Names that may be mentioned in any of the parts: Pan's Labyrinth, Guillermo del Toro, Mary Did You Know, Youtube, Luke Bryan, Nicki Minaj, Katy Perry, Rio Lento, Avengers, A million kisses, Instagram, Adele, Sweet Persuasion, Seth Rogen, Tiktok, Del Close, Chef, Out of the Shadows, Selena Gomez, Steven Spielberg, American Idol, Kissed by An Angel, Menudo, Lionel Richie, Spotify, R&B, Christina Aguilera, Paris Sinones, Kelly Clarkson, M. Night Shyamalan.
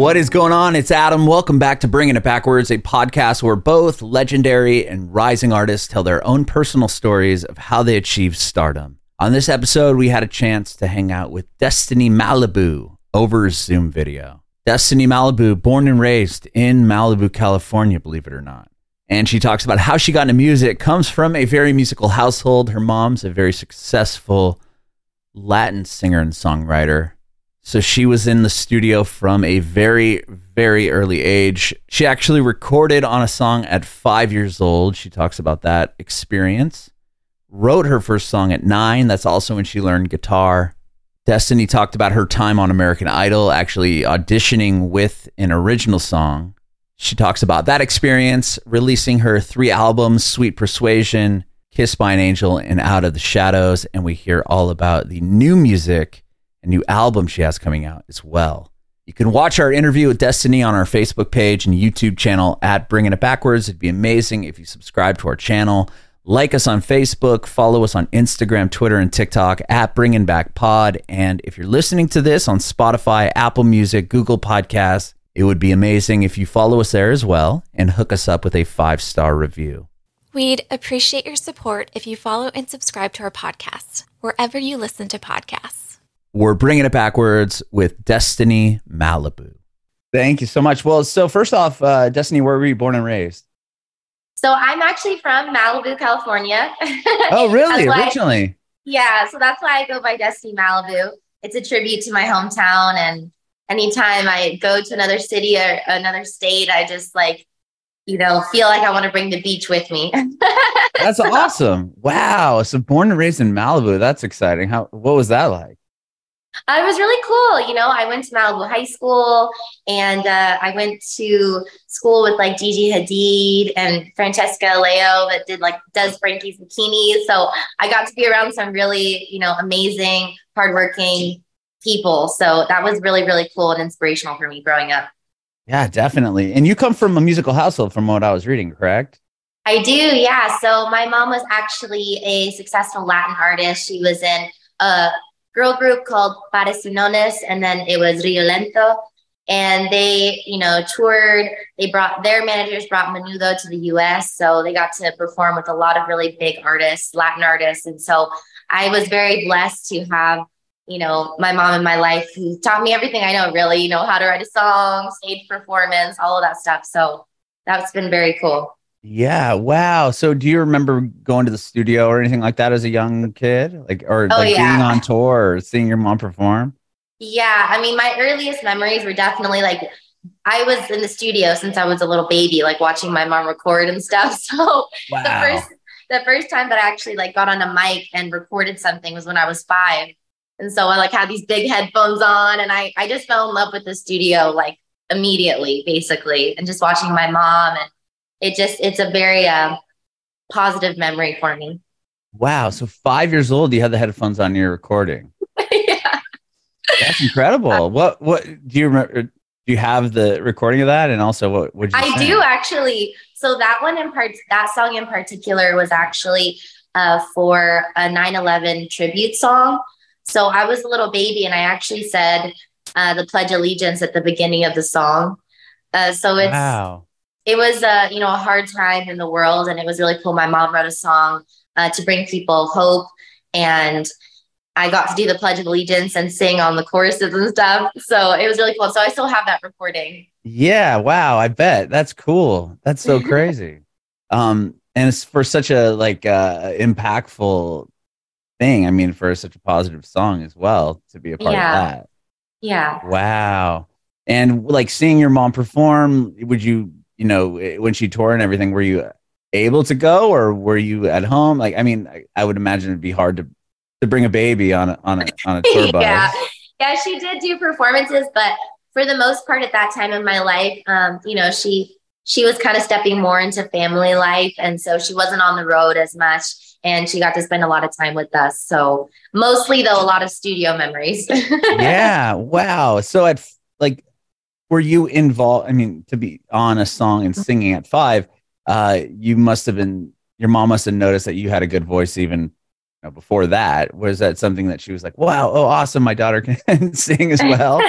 What is going on? It's Adam. Welcome back to Bringing It Backwards, a podcast where both legendary and rising artists tell their own personal stories of how they achieved stardom. On this episode, we had a chance to hang out with Destiny Malibu over Zoom video. Destiny Malibu, born and raised in Malibu, California, believe it or not. And she talks about how she got into music, comes from a very musical household. Her mom's a very successful Latin singer and songwriter. So she was in the studio from a very, very early age. She actually recorded on a song at 5 years old. She talks about that experience. Wrote her first song at 9. That's also when she learned guitar. Destiny talked about her time on American Idol, actually auditioning with an original song. She talks about that experience, releasing her 3 albums, Sweet Persuasion, Kissed by an Angel, and Out of the Shadows. And we hear all about the new music, a new album she has coming out as well. You can watch our interview with Destiny on our Facebook page and YouTube channel at Bringing It Backwards. It'd be amazing if you subscribe to our channel. Like us on Facebook, follow us on Instagram, Twitter, and TikTok at Bringing Back Pod. And if you're listening to this on Spotify, Apple Music, Google Podcasts, it would be amazing if you follow us there as well and hook us up with a 5-star review. We'd appreciate your support if you follow and subscribe to our podcast, wherever you listen to podcasts. We're Bringing It Backwards with Destiny Malibu. Thank you so much. Well, so first off, Destiny, where were you born and raised? So I'm actually from Malibu, California. Oh, really? Originally? Yeah. So that's why I go by Destiny Malibu. It's a tribute to my hometown. And anytime I go to another city or another state, I just feel like I want to bring the beach with me. That's awesome. Wow. So born and raised in Malibu. That's exciting. What was that like? It was really cool. I went to Malibu High School and I went to school with Gigi Hadid and Francesca Leo that does Frankie's Bikinis. So I got to be around some really, amazing, hardworking people. So that was really, really cool and inspirational for me growing up. Yeah, definitely. And you come from a musical household from what I was reading, correct? I do. Yeah. So my mom was actually a successful Latin artist. She was in a girl group called Paris Sinones, and then it was Rio Lento, and they toured. They brought their managers Menudo to the US, so they got to perform with a lot of really big artists, Latin artists. And so I was very blessed to have my mom in my life, who taught me everything I know, really, how to write a song, stage performance, all of that stuff. So that's been very cool. Yeah. Wow. So do you remember going to the studio or anything like that as a young kid? Being on tour or seeing your mom perform? Yeah. I mean, my earliest memories were definitely I was in the studio since I was a little baby, watching my mom record and stuff. So wow. the first time that I actually got on a mic and recorded something was when I was 5. And so I had these big headphones on, and I just fell in love with the studio immediately, basically, and just watching my mom. And it's a very positive memory for me. Wow. So 5 years old, you had the headphones on, you're recording. Yeah. That's incredible. What do you remember? Do you have the recording of that? And also what would you I do actually. So that song in particular was actually for a 9/11 tribute song. So I was a little baby and I actually said the Pledge of Allegiance at the beginning of the song. Wow. It was, a hard time in the world, and it was really cool. My mom wrote a song to bring people hope, and I got to do the Pledge of Allegiance and sing on the choruses and stuff. So it was really cool. So I still have that recording. Yeah. Wow. I bet. That's cool. That's so crazy. And it's for such a impactful thing. I mean, for such a positive song as well, to be a part of that. Yeah. Wow. And seeing your mom perform, would you... when she toured and everything, were you able to go or were you at home? I would imagine it'd be hard to bring a baby on a tour bus. Yeah, she did do performances, but for the most part at that time in my life, she was kind of stepping more into family life. And so she wasn't on the road as much, and she got to spend a lot of time with us. So mostly though, a lot of studio memories. Yeah. Wow. So were you involved? I mean, to be on a song and singing at 5, your mom must have noticed that you had a good voice even before that. Was that something that she was like, wow, oh, awesome, my daughter can sing as well?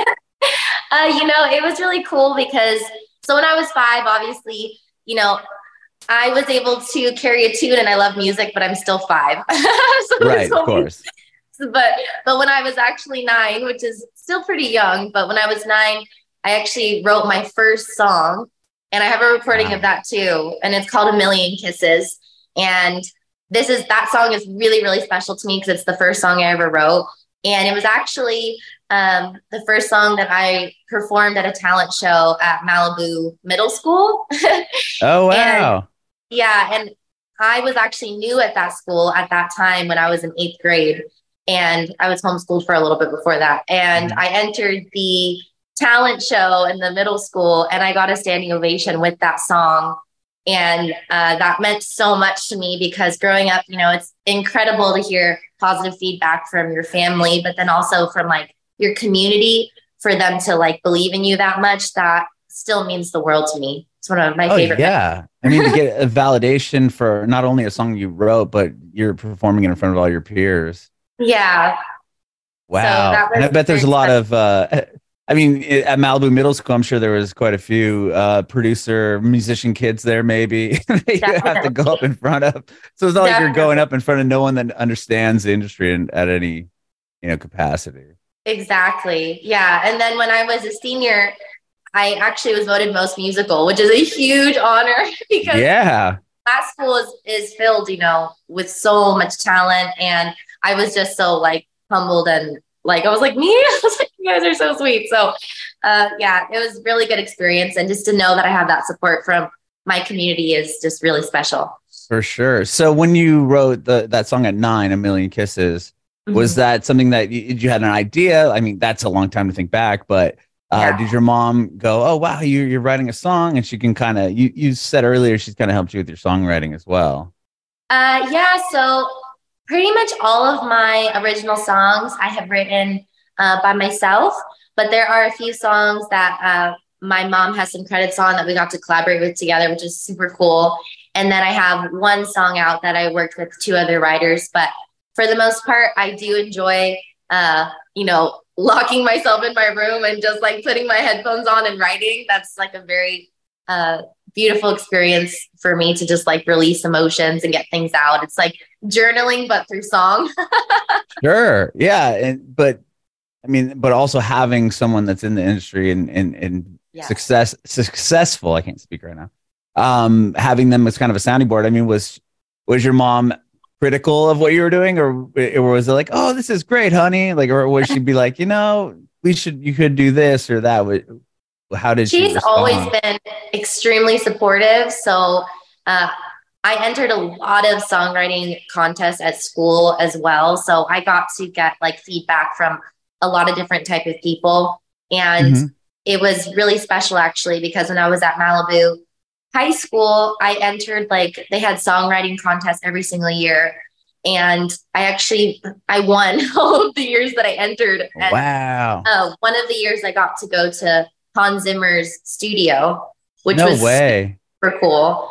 You know, it was really cool because, so when I was 5, obviously, you know, I was able to carry a tune and I love music, but I'm still 5. So right, of course. But when I was actually 9, which is still pretty young, but when I was 9, I actually wrote my first song, and I have a recording of that too. And it's called A Million Kisses. And this is, that song is really, really special to me because it's the first song I ever wrote. And it was actually the first song that I performed at a talent show at Malibu Middle School. Oh, wow. And, yeah. And I was actually new at that school at that time when I was in 8th grade. And I was homeschooled for a little bit before that. And I entered the talent show in the middle school and I got a standing ovation with that song. And that meant so much to me because growing up, you know, it's incredible to hear positive feedback from your family, but then also from like your community, for them to like believe in you that much. That still means the world to me. It's one of my favorite. Yeah. I mean, to get a validation for not only a song you wrote, but you're performing it in front of all your peers. Yeah. Wow. So, and I bet there's a lot of, I mean, at Malibu Middle School, I'm sure there was quite a few producer, musician kids there, maybe that you have to go up in front of. So it's not like you're going up in front of no one that understands the industry in, at any, you know, capacity. Exactly. Yeah. And then when I was a senior, I actually was voted most musical, which is a huge honor because that school is filled, you know, with so much talent. And I was just so like humbled and like, I was like, me? I was like, you guys are so sweet. So, yeah, it was a really good experience. And just to know that I have that support from my community is just really special. For sure. So when you wrote that song at 9, A Million Kisses, was that something that you had an idea? I mean, that's a long time to think back, but did your mom go, oh, wow, you're writing a song? And she can kind of, you said earlier, she's kind of helped you with your songwriting as well. Yeah. So pretty much all of my original songs I have written by myself, but there are a few songs that my mom has some credits on that we got to collaborate with together, which is super cool. And then I have one song out that I worked with 2 other writers, but for the most part, I do enjoy, you know, locking myself in my room and just like putting my headphones on and writing. That's like a very beautiful experience for me to just like release emotions and get things out. It's like journaling, but through song. Sure. Yeah. And, but also having someone that's in the industry and successful, I can't speak right now. Having them as kind of a sounding board. I mean, was your mom critical of what you were doing, or was it like, oh, this is great, honey? Like, or would she be like, you know, you could do this or that? How did she respond? Always been extremely supportive. So I entered a lot of songwriting contests at school as well. So I got to get like feedback from a lot of different type of people. And it was really special actually, because when I was at Malibu High School, I entered like, they had songwriting contests every single year. And I won all of the years that I entered. And, wow. One of the years I got to go to Hans Zimmer's studio, which was super cool.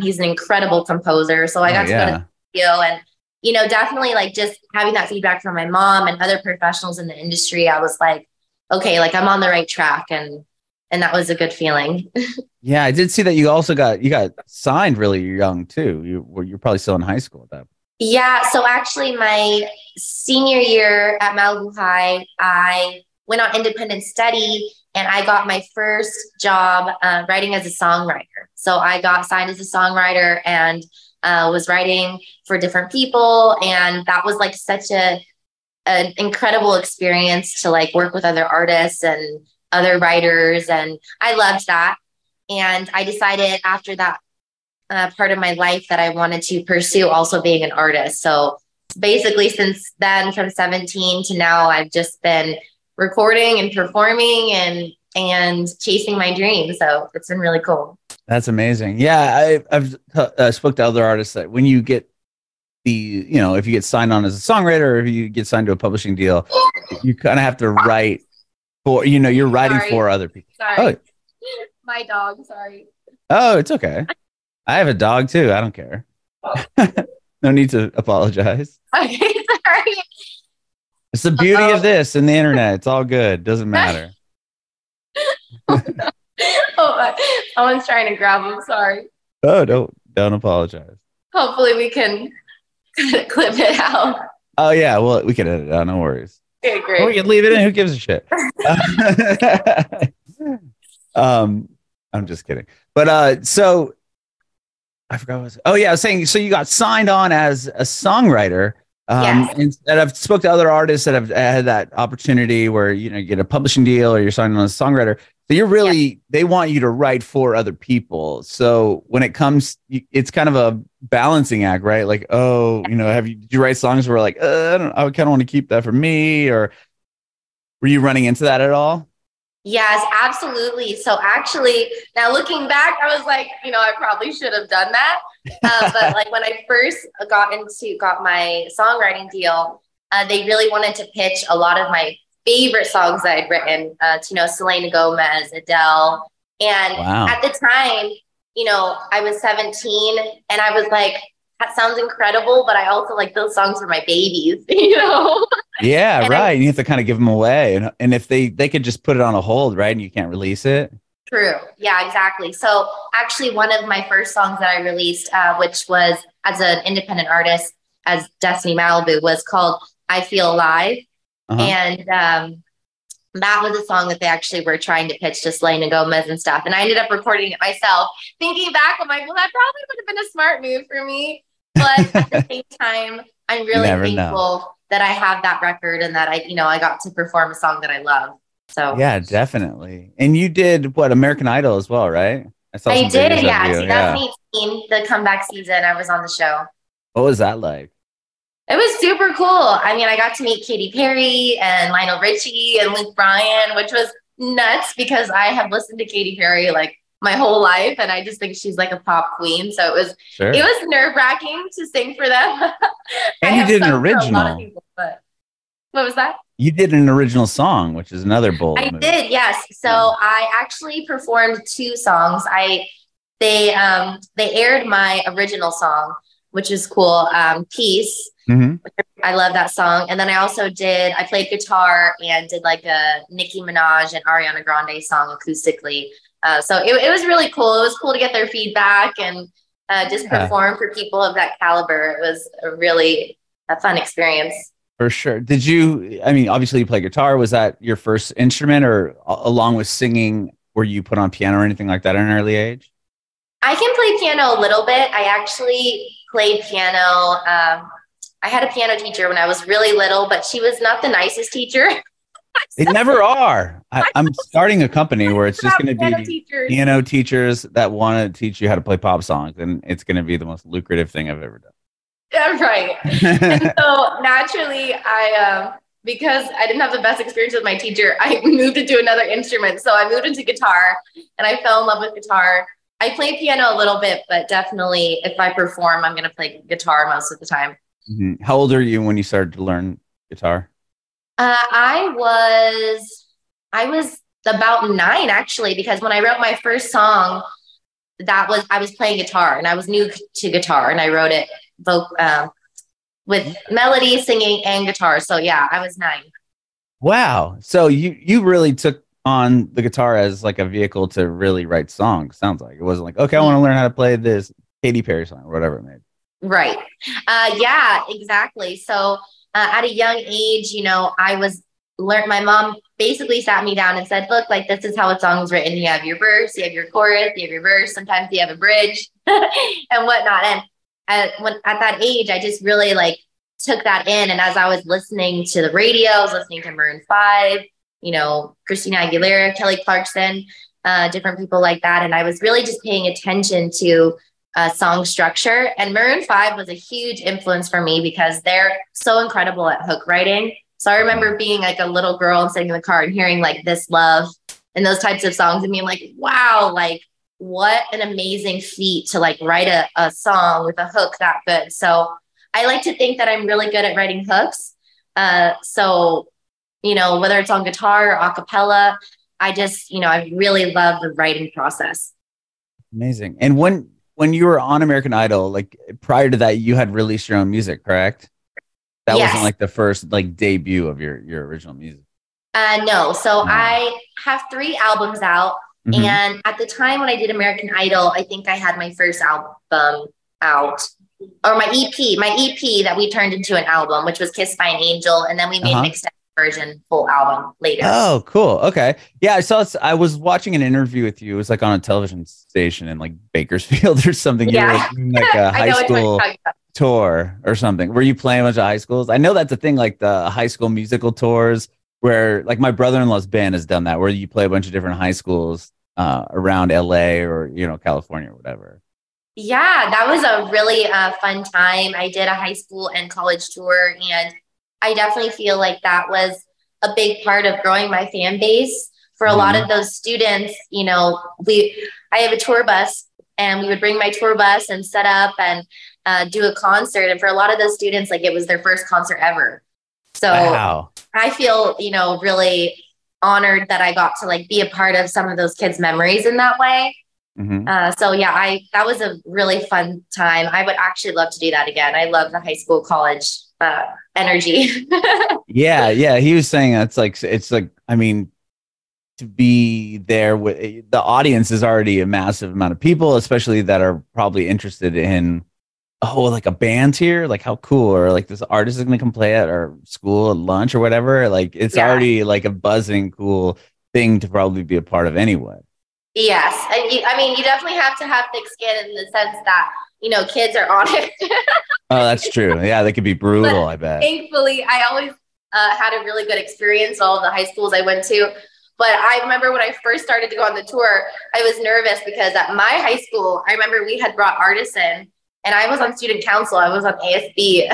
He's an incredible composer. So I got to go to the studio and, you know, definitely like just having that feedback from my mom and other professionals in the industry. I was like, okay, like I'm on the right track. And that was a good feeling. Yeah. I did see that you also got signed really young too. You're probably still in high school at that point. Yeah. So actually my senior year at Malibu High, I went on independent study and I got my first job writing as a songwriter. So I got signed as a songwriter and was writing for different people. And that was like such an incredible experience to like work with other artists and other writers. And I loved that. And I decided after that part of my life that I wanted to pursue also being an artist. So basically since then, from 17 to now, I've just been recording and performing and chasing my dream. So it's been really cool. That's amazing. Yeah. I've spoke to other artists that when you get if you get signed on as a songwriter or if you get signed to a publishing deal, you kind of have to write you're writing for other people. Sorry. Oh. My dog. Sorry. Oh, it's okay. I have a dog too. I don't care. No need to apologize. Okay, sorry. It's the beauty of this and the internet. It's all good. Doesn't matter. Oh, someone's trying to grab him. Sorry. Oh, don't apologize. Hopefully we can clip it out. Oh yeah, well we can edit it out. No worries. Okay, great. Or we can leave it in. Who gives a shit? I'm just kidding. But so I forgot what I was. Oh yeah, I was saying. So you got signed on as a songwriter. Yes. And I've spoke to other artists that have had that opportunity where, you know, you get a publishing deal or you're signed on as a songwriter. So you're really, they want you to write for other people. So when it comes, it's kind of a balancing act, right? Like, oh, you know, did you write songs where like, I kind of want to keep that for me, or were you running into that at all? Yes, absolutely. So actually now looking back, I was like, you know, I probably should have done that. But like when I first got my songwriting deal, they really wanted to pitch a lot of my favorite songs that I'd written, to, you know, Selena Gomez, Adele. And at the time, you know, I was 17 and I was like, that sounds incredible. But I also like those songs were my babies, you know? Yeah. Right. And you have to kind of give them away. And if they could just put it on a hold, right? And you can't release it. True. Yeah, exactly. So actually one of my first songs that I released, which was as an independent artist as Destiny Malibu, was called I Feel Alive. Uh-huh. And that was a song that they actually were trying to pitch to Selena Gomez and stuff. And I ended up recording it myself. Thinking back, I'm like, well, that probably would have been a smart move for me. But at the same time, I'm really thankful that I have that record and that I got to perform a song that I love. So yeah, definitely. And you did what, American Idol as well, right? I did, yeah. 2018, the comeback season, I was on the show. What was that like? It was super cool. I mean, I got to meet Katy Perry and Lionel Richie and Luke Bryan, which was nuts because I have listened to Katy Perry like my whole life. And I just think she's like a pop queen. So it was nerve-wracking to sing for them. And you did an original. People, but what was that? You did an original song, which is another bold move. I did, yes. So I actually performed two songs. They aired my original song, which is cool, Peace. Mm-hmm. I love that song. And then I played guitar and did like a Nicki Minaj and Ariana Grande song acoustically. So it was really cool. It was cool to get their feedback and just perform for people of that caliber. It was a really fun experience. For sure. Obviously you play guitar. Was that your first instrument, or along with singing, were you put on piano or anything like that at an early age? I can play piano a little bit. I actually played piano. I had a piano teacher when I was really little, but she was not the nicest teacher. They never are. I'm starting a company where it's just going to be piano teachers that want to teach you how to play pop songs. And it's going to be the most lucrative thing I've ever done. Yeah, right. And so naturally, because I didn't have the best experience with my teacher, I moved into another instrument. So I moved into guitar and I fell in love with guitar. I play piano a little bit, but definitely if I perform, I'm going to play guitar most of the time. Mm-hmm. How old are you when you started to learn guitar? I was about 9 actually, because when I wrote my first song, I was playing guitar and I was new to guitar and I wrote it both with melody, singing and guitar. So yeah, I was 9. Wow. So you really took on the guitar as like a vehicle to really write songs. Sounds like it wasn't like, okay, I want to learn how to play this Katy Perry song or whatever it may be. Right. Yeah, exactly. So at a young age, you know, my mom basically sat me down and said, look, like, this is how a song's written. You have your verse, you have your chorus, you have your verse. Sometimes you have a bridge and whatnot. And at that age, I just really like took that in. And as I was listening to the radio, I was listening to Maroon 5, you know, Christina Aguilera, Kelly Clarkson, different people like that. And I was really just paying attention to song structure, and Maroon 5 was a huge influence for me because they're so incredible at hook writing. So I remember being like a little girl and sitting in the car and hearing like This Love and those types of songs and being like, wow, like what an amazing feat to like write a song with a hook that good. So I like to think that I'm really good at writing hooks. So, you know, whether it's on guitar or a cappella, I just, you know, I really love the writing process. Amazing. And when you were on American Idol, like prior to that, you had released your own music, correct? That wasn't like the first like debut of your original music. No. So I have 3 albums out. Mm-hmm. And at the time when I did American Idol, I think I had my first album out, or my EP that we turned into an album, which was Kissed by an Angel. And then we made an extended version, full album later. Oh, cool. Okay. Yeah. I was watching an interview with you. It was like on a television station in like Bakersfield or something. Yeah. You were like a high school tour or something. Were you playing a bunch of high schools? I know that's a thing, like the high school musical tours where like my brother-in-law's band has done that, where you play a bunch of different high schools around LA or, you know, California or whatever. Yeah, that was a really fun time. I did a high school and college tour, and I definitely feel like that was a big part of growing my fan base. For a lot of those students, you know, I have a tour bus, and we would bring my tour bus and set up and do a concert. And for a lot of those students, like, it was their first concert ever. So wow. I feel, you know, really honored that I got to like be a part of some of those kids' memories in that way. Mm-hmm. That was a really fun time. I would actually love to do that again. I love the high school, college energy. Yeah. He was saying that's like, it's like, I mean, to be there with the audience is already a massive amount of people, especially that are probably interested in, oh, like a band here, like how cool, or like this artist is going to come play at our school at lunch or whatever. Like it's already like a buzzing, cool thing to probably be a part of anyway. Yes. And you definitely have to have thick skin in the sense that, you know, kids are honest. Oh, that's true. Yeah, they could be brutal, I bet. Thankfully, I always had a really good experience, all of the high schools I went to. But I remember when I first started to go on the tour, I was nervous because at my high school, I remember we had brought artists in, and I was on student council. I was on ASB.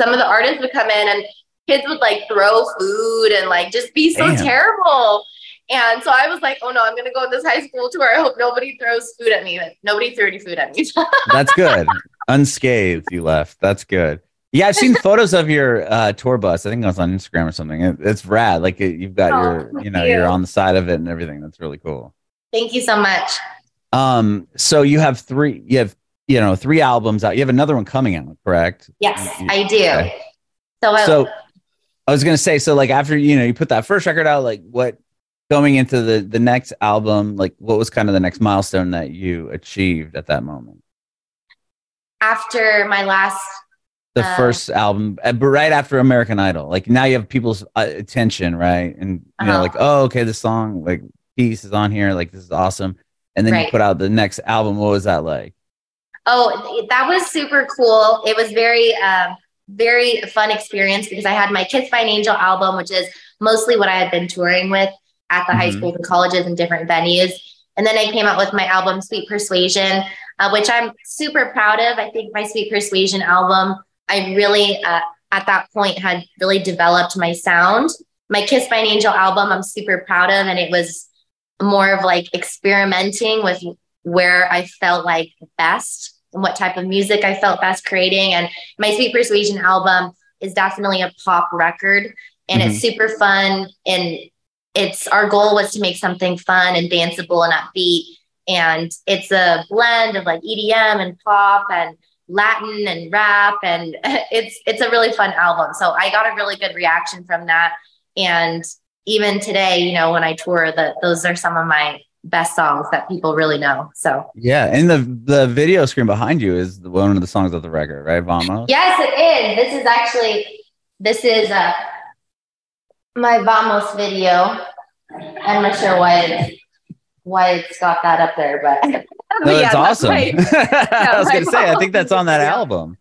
Some of the artists would come in and kids would like throw food and like just be so terrible. And so I was like, oh no, I'm going to go on this high school tour. I hope nobody throws food at me. Nobody threw any food at me. That's good. Unscathed, you left. That's good. Yeah, I've seen photos of your tour bus. I think it was on Instagram or something. It's rad. Like you've got you're on the side of it and everything. That's really cool. Thank you so much. So you have 3, you know, 3 albums out. You have another one coming out, correct? Yes, I do. Okay. So I was going to say, so like after, you know, you put that first record out, like what, going into the next album, like what was kind of the next milestone that you achieved at that moment? After my last... The first album, but right after American Idol. Like now you have people's attention, right? And you know, like, oh, okay, this song, like Peace is on here. Like this is awesome. And then you put out the next album. What was that like? Oh, that was super cool. It was very, very fun experience because I had my Kissed by an Angel album, which is mostly what I had been touring with at the high schools and colleges and different venues. And then I came out with my album, Sweet Persuasion, which I'm super proud of. I think my Sweet Persuasion album, I really, at that point, had really developed my sound. My Kissed by an Angel album, I'm super proud of. And it was more of like experimenting with where I felt like best and what type of music I felt best creating. And my Sweet Persuasion album is definitely a pop record. And it's super fun, and it's our goal was to make something fun and danceable and upbeat. And it's a blend of like EDM and pop and Latin and rap. And it's a really fun album. So I got a really good reaction from that. And even today, you know, when I tour, those are some of my best songs that people really know. So yeah. And the video screen behind you is one of the songs of the record, right? Vamos. Yes, it is. This is my Vamos video. I'm not sure why it's got that up there, but no, that's awesome. I was gonna say, I think that's on that album.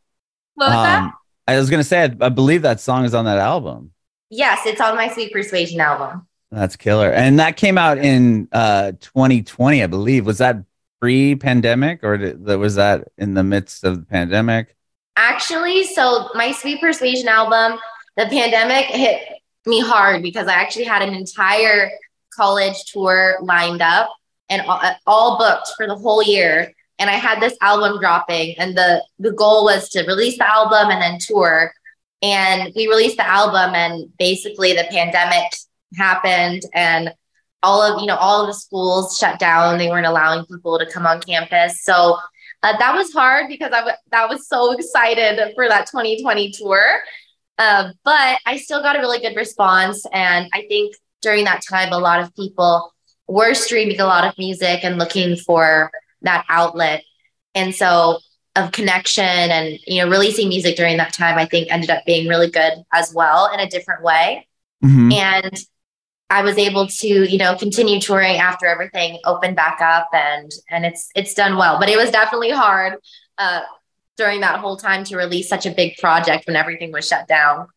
What was that? I was gonna say, I believe that song is on that album. Yes, it's on my Sweet Persuasion album. That's killer. And that came out in 2020, I believe. Was that pre-pandemic or was that in the midst of the pandemic? Actually, so my Sweet Persuasion album, the pandemic hit me hard because I actually had an entire college tour lined up and all booked for the whole year. And I had this album dropping, and the goal was to release the album and then tour. And we released the album, and basically the pandemic happened, and all of the schools shut down. They weren't allowing people to come on campus. So that was hard because I was so excited for that 2020 tour. But I still got a really good response. And I think during that time, a lot of people were streaming a lot of music and looking for that outlet. And so of connection and, you know, releasing music during that time, I think ended up being really good as well in a different way. Mm-hmm. And I was able to, you know, continue touring after everything opened back up, and it's done well, but it was definitely hard during that whole time to release such a big project when everything was shut down.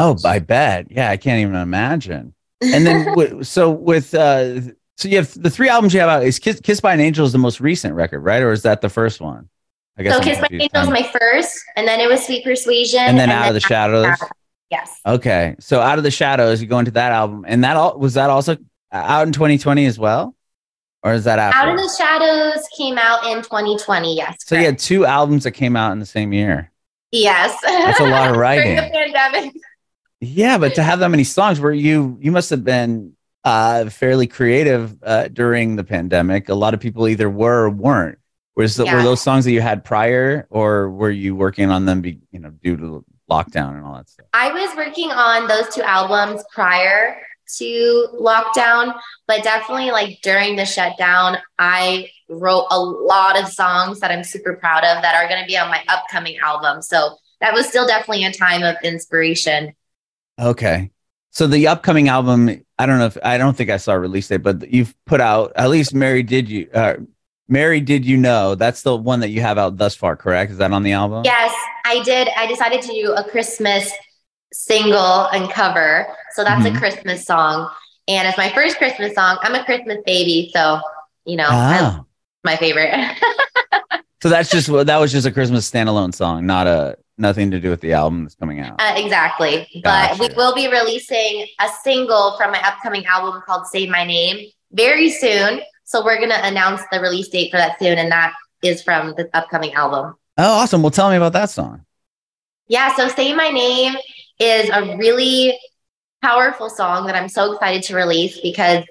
Oh, I bet. Yeah. I can't even imagine. And then, so you have the three albums you have out. Is Kissed by an Angel is the most recent record, right? Or is that the first one? I guess so. Kissed by an Angel was my first, and then it was Sweet Persuasion. And then Out of the Shadows. Yes. Okay. So Out of the Shadows, you go into that album, and was that also out in 2020 as well? Or is that after? Out of the Shadows came out in 2020. Yes. So you had two albums that came out in the same year. Yes. That's a lot of writing. During the pandemic. Yeah. But to have that many songs, where you must have been fairly creative during the pandemic. A lot of people either were or weren't. Were those songs that you had prior, or were you working on them due to lockdown and all that stuff? I was working on those two albums prior to lockdown, but definitely like during the shutdown, I wrote a lot of songs that I'm super proud of that are going to be on my upcoming album. So that was still definitely a time of inspiration. Okay. So the upcoming album, I don't think I saw a release date, but you've put out at least Mary Did You Know? That's the one that you have out thus far, correct? Is that on the album? Yes, I did. I decided to do a Christmas single and cover. So that's a Christmas song. And it's my first Christmas song. I'm a Christmas baby. So, my favorite. So that was just a Christmas standalone song, nothing to do with the album that's coming out. Exactly. Gotcha. But we will be releasing a single from my upcoming album called Say My Name very soon. So we're going to announce the release date for that soon. And that is from the upcoming album. Oh, awesome. Well, tell me about that song. Yeah. So Say My Name is a really powerful song that I'm so excited to release because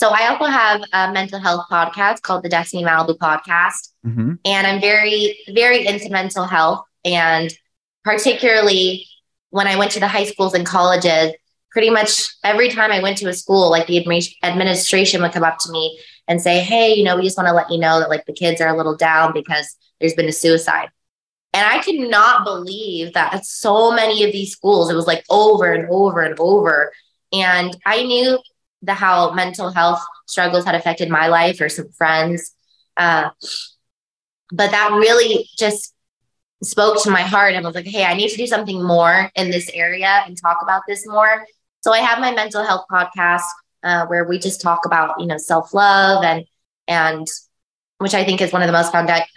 I also have a mental health podcast called the Destiny Malibu Podcast. Mm-hmm. And I'm very, very into mental health. And particularly when I went to the high schools and colleges, pretty much every time I went to a school, like the administration would come up to me and say, hey, we just want to let you know that like the kids are a little down because there's been a suicide. And I could not believe that at so many of these schools, it was like over and over and over. And I knew how mental health struggles had affected my life or some friends. But that really just spoke to my heart. And I was like, hey, I need to do something more in this area and talk about this more. So I have my mental health podcast where we just talk about, self-love and which I think is one of the most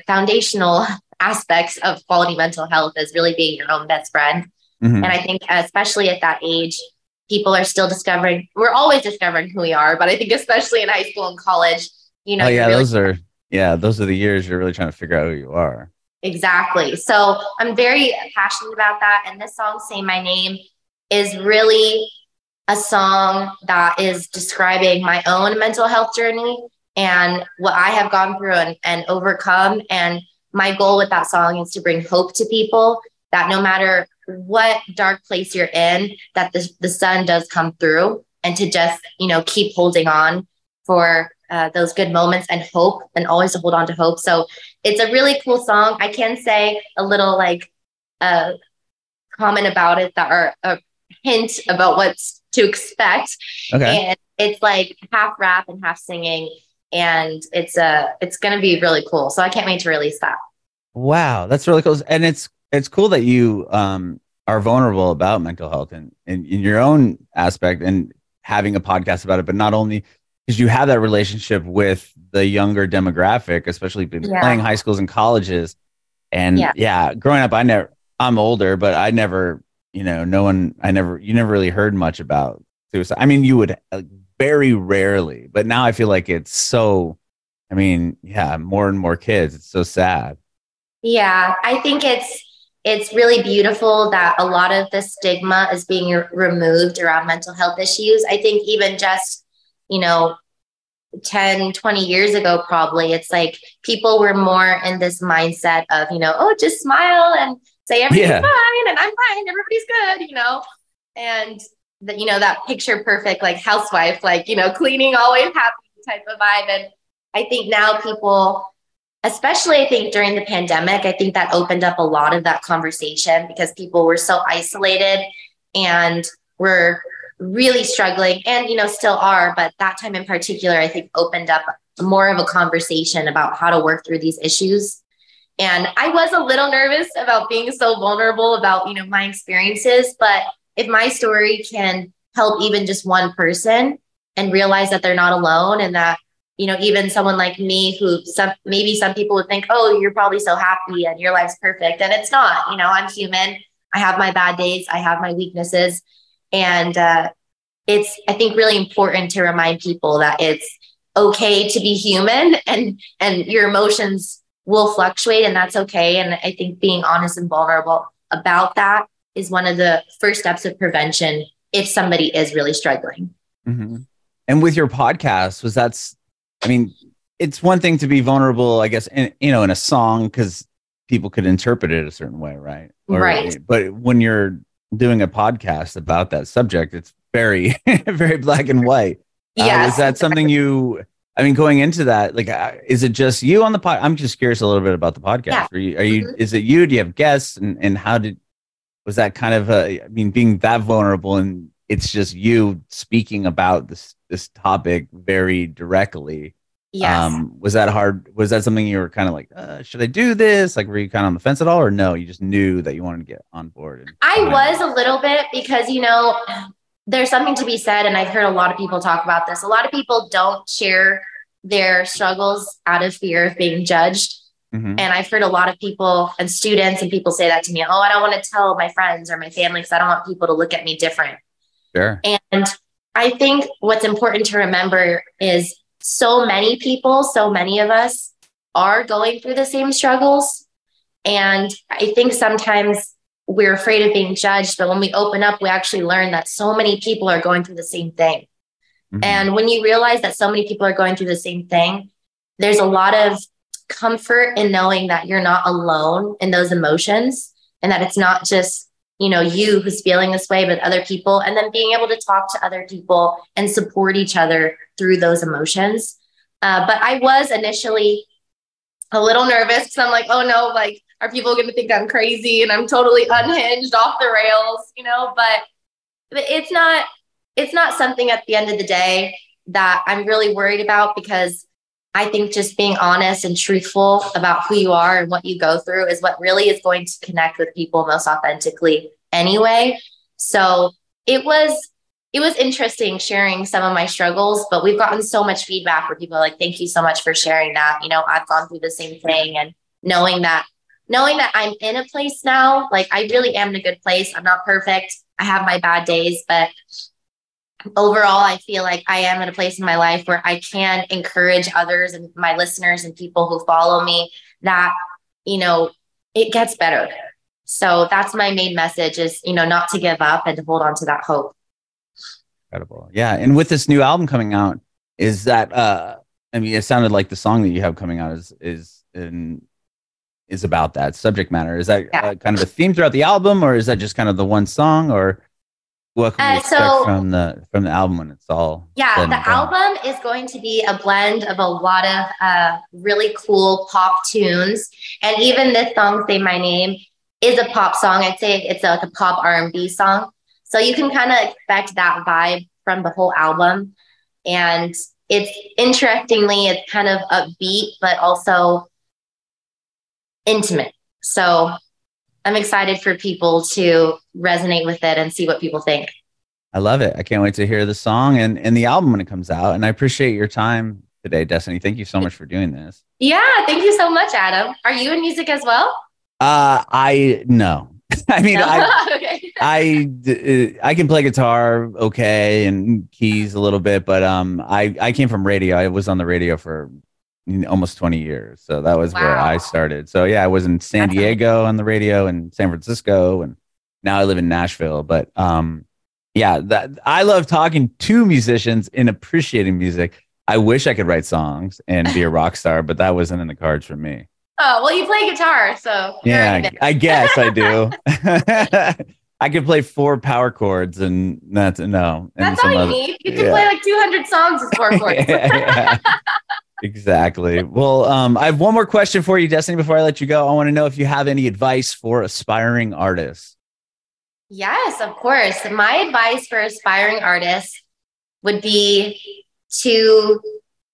foundational aspects of quality mental health is really being your own best friend. Mm-hmm. And I think especially at that age, people are still discovering, we're always discovering who we are, but I think especially in high school and college, those are the years you're really trying to figure out who you are. Exactly. So I'm very passionate about that. And this song, Say My Name, is really a song that is describing my own mental health journey and what I have gone through and overcome. And my goal with that song is to bring hope to people that no matter what dark place you're in, that the sun does come through, and to just, keep holding on for those good moments and hope, and always to hold on to hope. So it's a really cool song. I can say a little comment about it that are a hint about what's to expect. Okay. And it's like half rap and half singing. And it's going to be really cool. So I can't wait to release that. Wow. That's really cool. And it's cool that you are vulnerable about mental health and in your own aspect and having a podcast about it, but not only because you have that relationship with the younger demographic, especially playing high schools and colleges. And growing up, I'm older, but I never, you never really heard much about suicide. I mean, you would very rarely, but now I feel like it's so, more and more kids. It's so sad. Yeah. I think it's really beautiful that a lot of the stigma is being removed around mental health issues. I think even just, 10, 20 years ago, probably it's like people were more in this mindset of, just smile and say everything's fine and I'm fine. Everybody's good, and that, you know, that picture perfect, like housewife, like, you know, cleaning, always happy type of vibe. And I think now people, especially I think during the pandemic, I think that opened up a lot of that conversation because people were so isolated and were really struggling and, you know, still are. But that time in particular, I think opened up more of a conversation about how to work through these issues. And I was a little nervous about being so vulnerable about, you know, my experiences, but if my story can help even just one person and realize that they're not alone and that, you know, even someone like me who maybe some people would think, oh, you're probably so happy and your life's perfect. And it's not, you know, I'm human. I have my bad days. I have my weaknesses. And it's, I think, really important to remind people that it's okay to be human and your emotions will fluctuate and that's okay. And I think being honest and vulnerable about that is one of the first steps of prevention if somebody is really struggling. Mm-hmm. And with your podcast, it's one thing to be vulnerable, I guess, in a song because people could interpret it a certain way, right? Right. But when you're doing a podcast about that subject, it's very, very black and white. Yeah. Is that something going into that, like, is it just you on the pod? I'm just curious a little bit about the podcast. Yeah. Are you, is it you? Do you have guests? And how was that kind of being that vulnerable and it's just you speaking about this topic very directly. Yes. Was that hard? Was that something you were kind of like, should I do this? Like, were you kind of on the fence at all? Or no, you just knew that you wanted to get on board? I was a little bit because, you know, there's something to be said. And I've heard a lot of people talk about this. A lot of people don't share their struggles out of fear of being judged. Mm-hmm. And I've heard a lot of people and students and people say that to me, oh, I don't want to tell my friends or my family because I don't want people to look at me different. Sure. And I think what's important to remember is so many of us are going through the same struggles. And I think sometimes we're afraid of being judged, but when we open up, we actually learn that so many people are going through the same thing. Mm-hmm. And when you realize that so many people are going through the same thing, there's a lot of comfort in knowing that you're not alone in those emotions and that it's not just, you know, you who's feeling this way, but other people, and then being able to talk to other people and support each other through those emotions. But I was initially a little nervous because I'm like, oh no, like, are people going to think I'm crazy and I'm totally unhinged off the rails, you know, but it's not something at the end of the day that I'm really worried about because I think just being honest and truthful about who you are and what you go through is what really is going to connect with people most authentically anyway. So it was interesting sharing some of my struggles, but we've gotten so much feedback where people are like, thank you so much for sharing that. You know, I've gone through the same thing, and knowing that I'm in a place now, like I really am in a good place. I'm not perfect. I have my bad days, but overall, I feel like I am in a place in my life where I can encourage others and my listeners and people who follow me that, you know, it gets better. So that's my main message is, you know, not to give up and to hold on to that hope. Incredible. Yeah. And with this new album coming out, is that, it sounded like the song that you have coming out is about that subject matter. Is that kind of a theme throughout the album, or is that just kind of the one song, or what can we expect from the album when it's all? Yeah, the album is going to be a blend of a lot of really cool pop tunes, and even this song, "Say My Name," is a pop song. I'd say it's like a pop R&B song, so you can kind of expect that vibe from the whole album. And it's kind of upbeat, but also intimate. So I'm excited for people to resonate with it and see what people think. I love it. I can't wait to hear the song and the album when it comes out. And I appreciate your time today, Destiny. Thank you so much for doing this. Yeah. Thank you so much, Adam. Are you in music as well? No. I mean, no? I can play guitar. Okay. And keys a little bit, but I came from radio. I was on the radio for almost 20 years. So that was where I started. So yeah, I was in San Diego on the radio and San Francisco, and now I live in Nashville. But I love talking to musicians and appreciating music. I wish I could write songs and be a rock star, but that wasn't in the cards for me. Oh, well, you play guitar, so. Yeah, I guess I do. I could play 4 power chords and that's no. That's all you need. You can play like 200 songs with 4 chords. Exactly. Well, I have one more question for you, Destiny, before I let you go. I want to know if you have any advice for aspiring artists. Yes, of course. My advice for aspiring artists would be to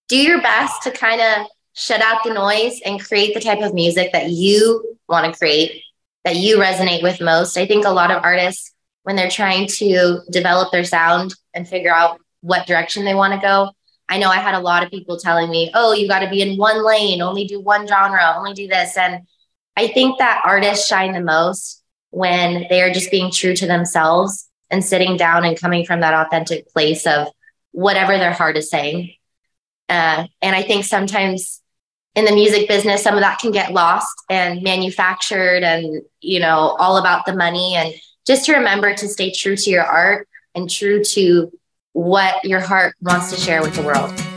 do your best to kind of shut out the noise and create the type of music that you want to create, that you resonate with most. I think a lot of artists, when they're trying to develop their sound and figure out what direction they want to go, I know I had a lot of people telling me, oh, you got to be in one lane, only do one genre, only do this. And I think that artists shine the most when they are just being true to themselves and sitting down and coming from that authentic place of whatever their heart is saying. And I think sometimes in the music business, some of that can get lost and manufactured and, you know, all about the money. And just to remember to stay true to your art and true to what your heart wants to share with the world.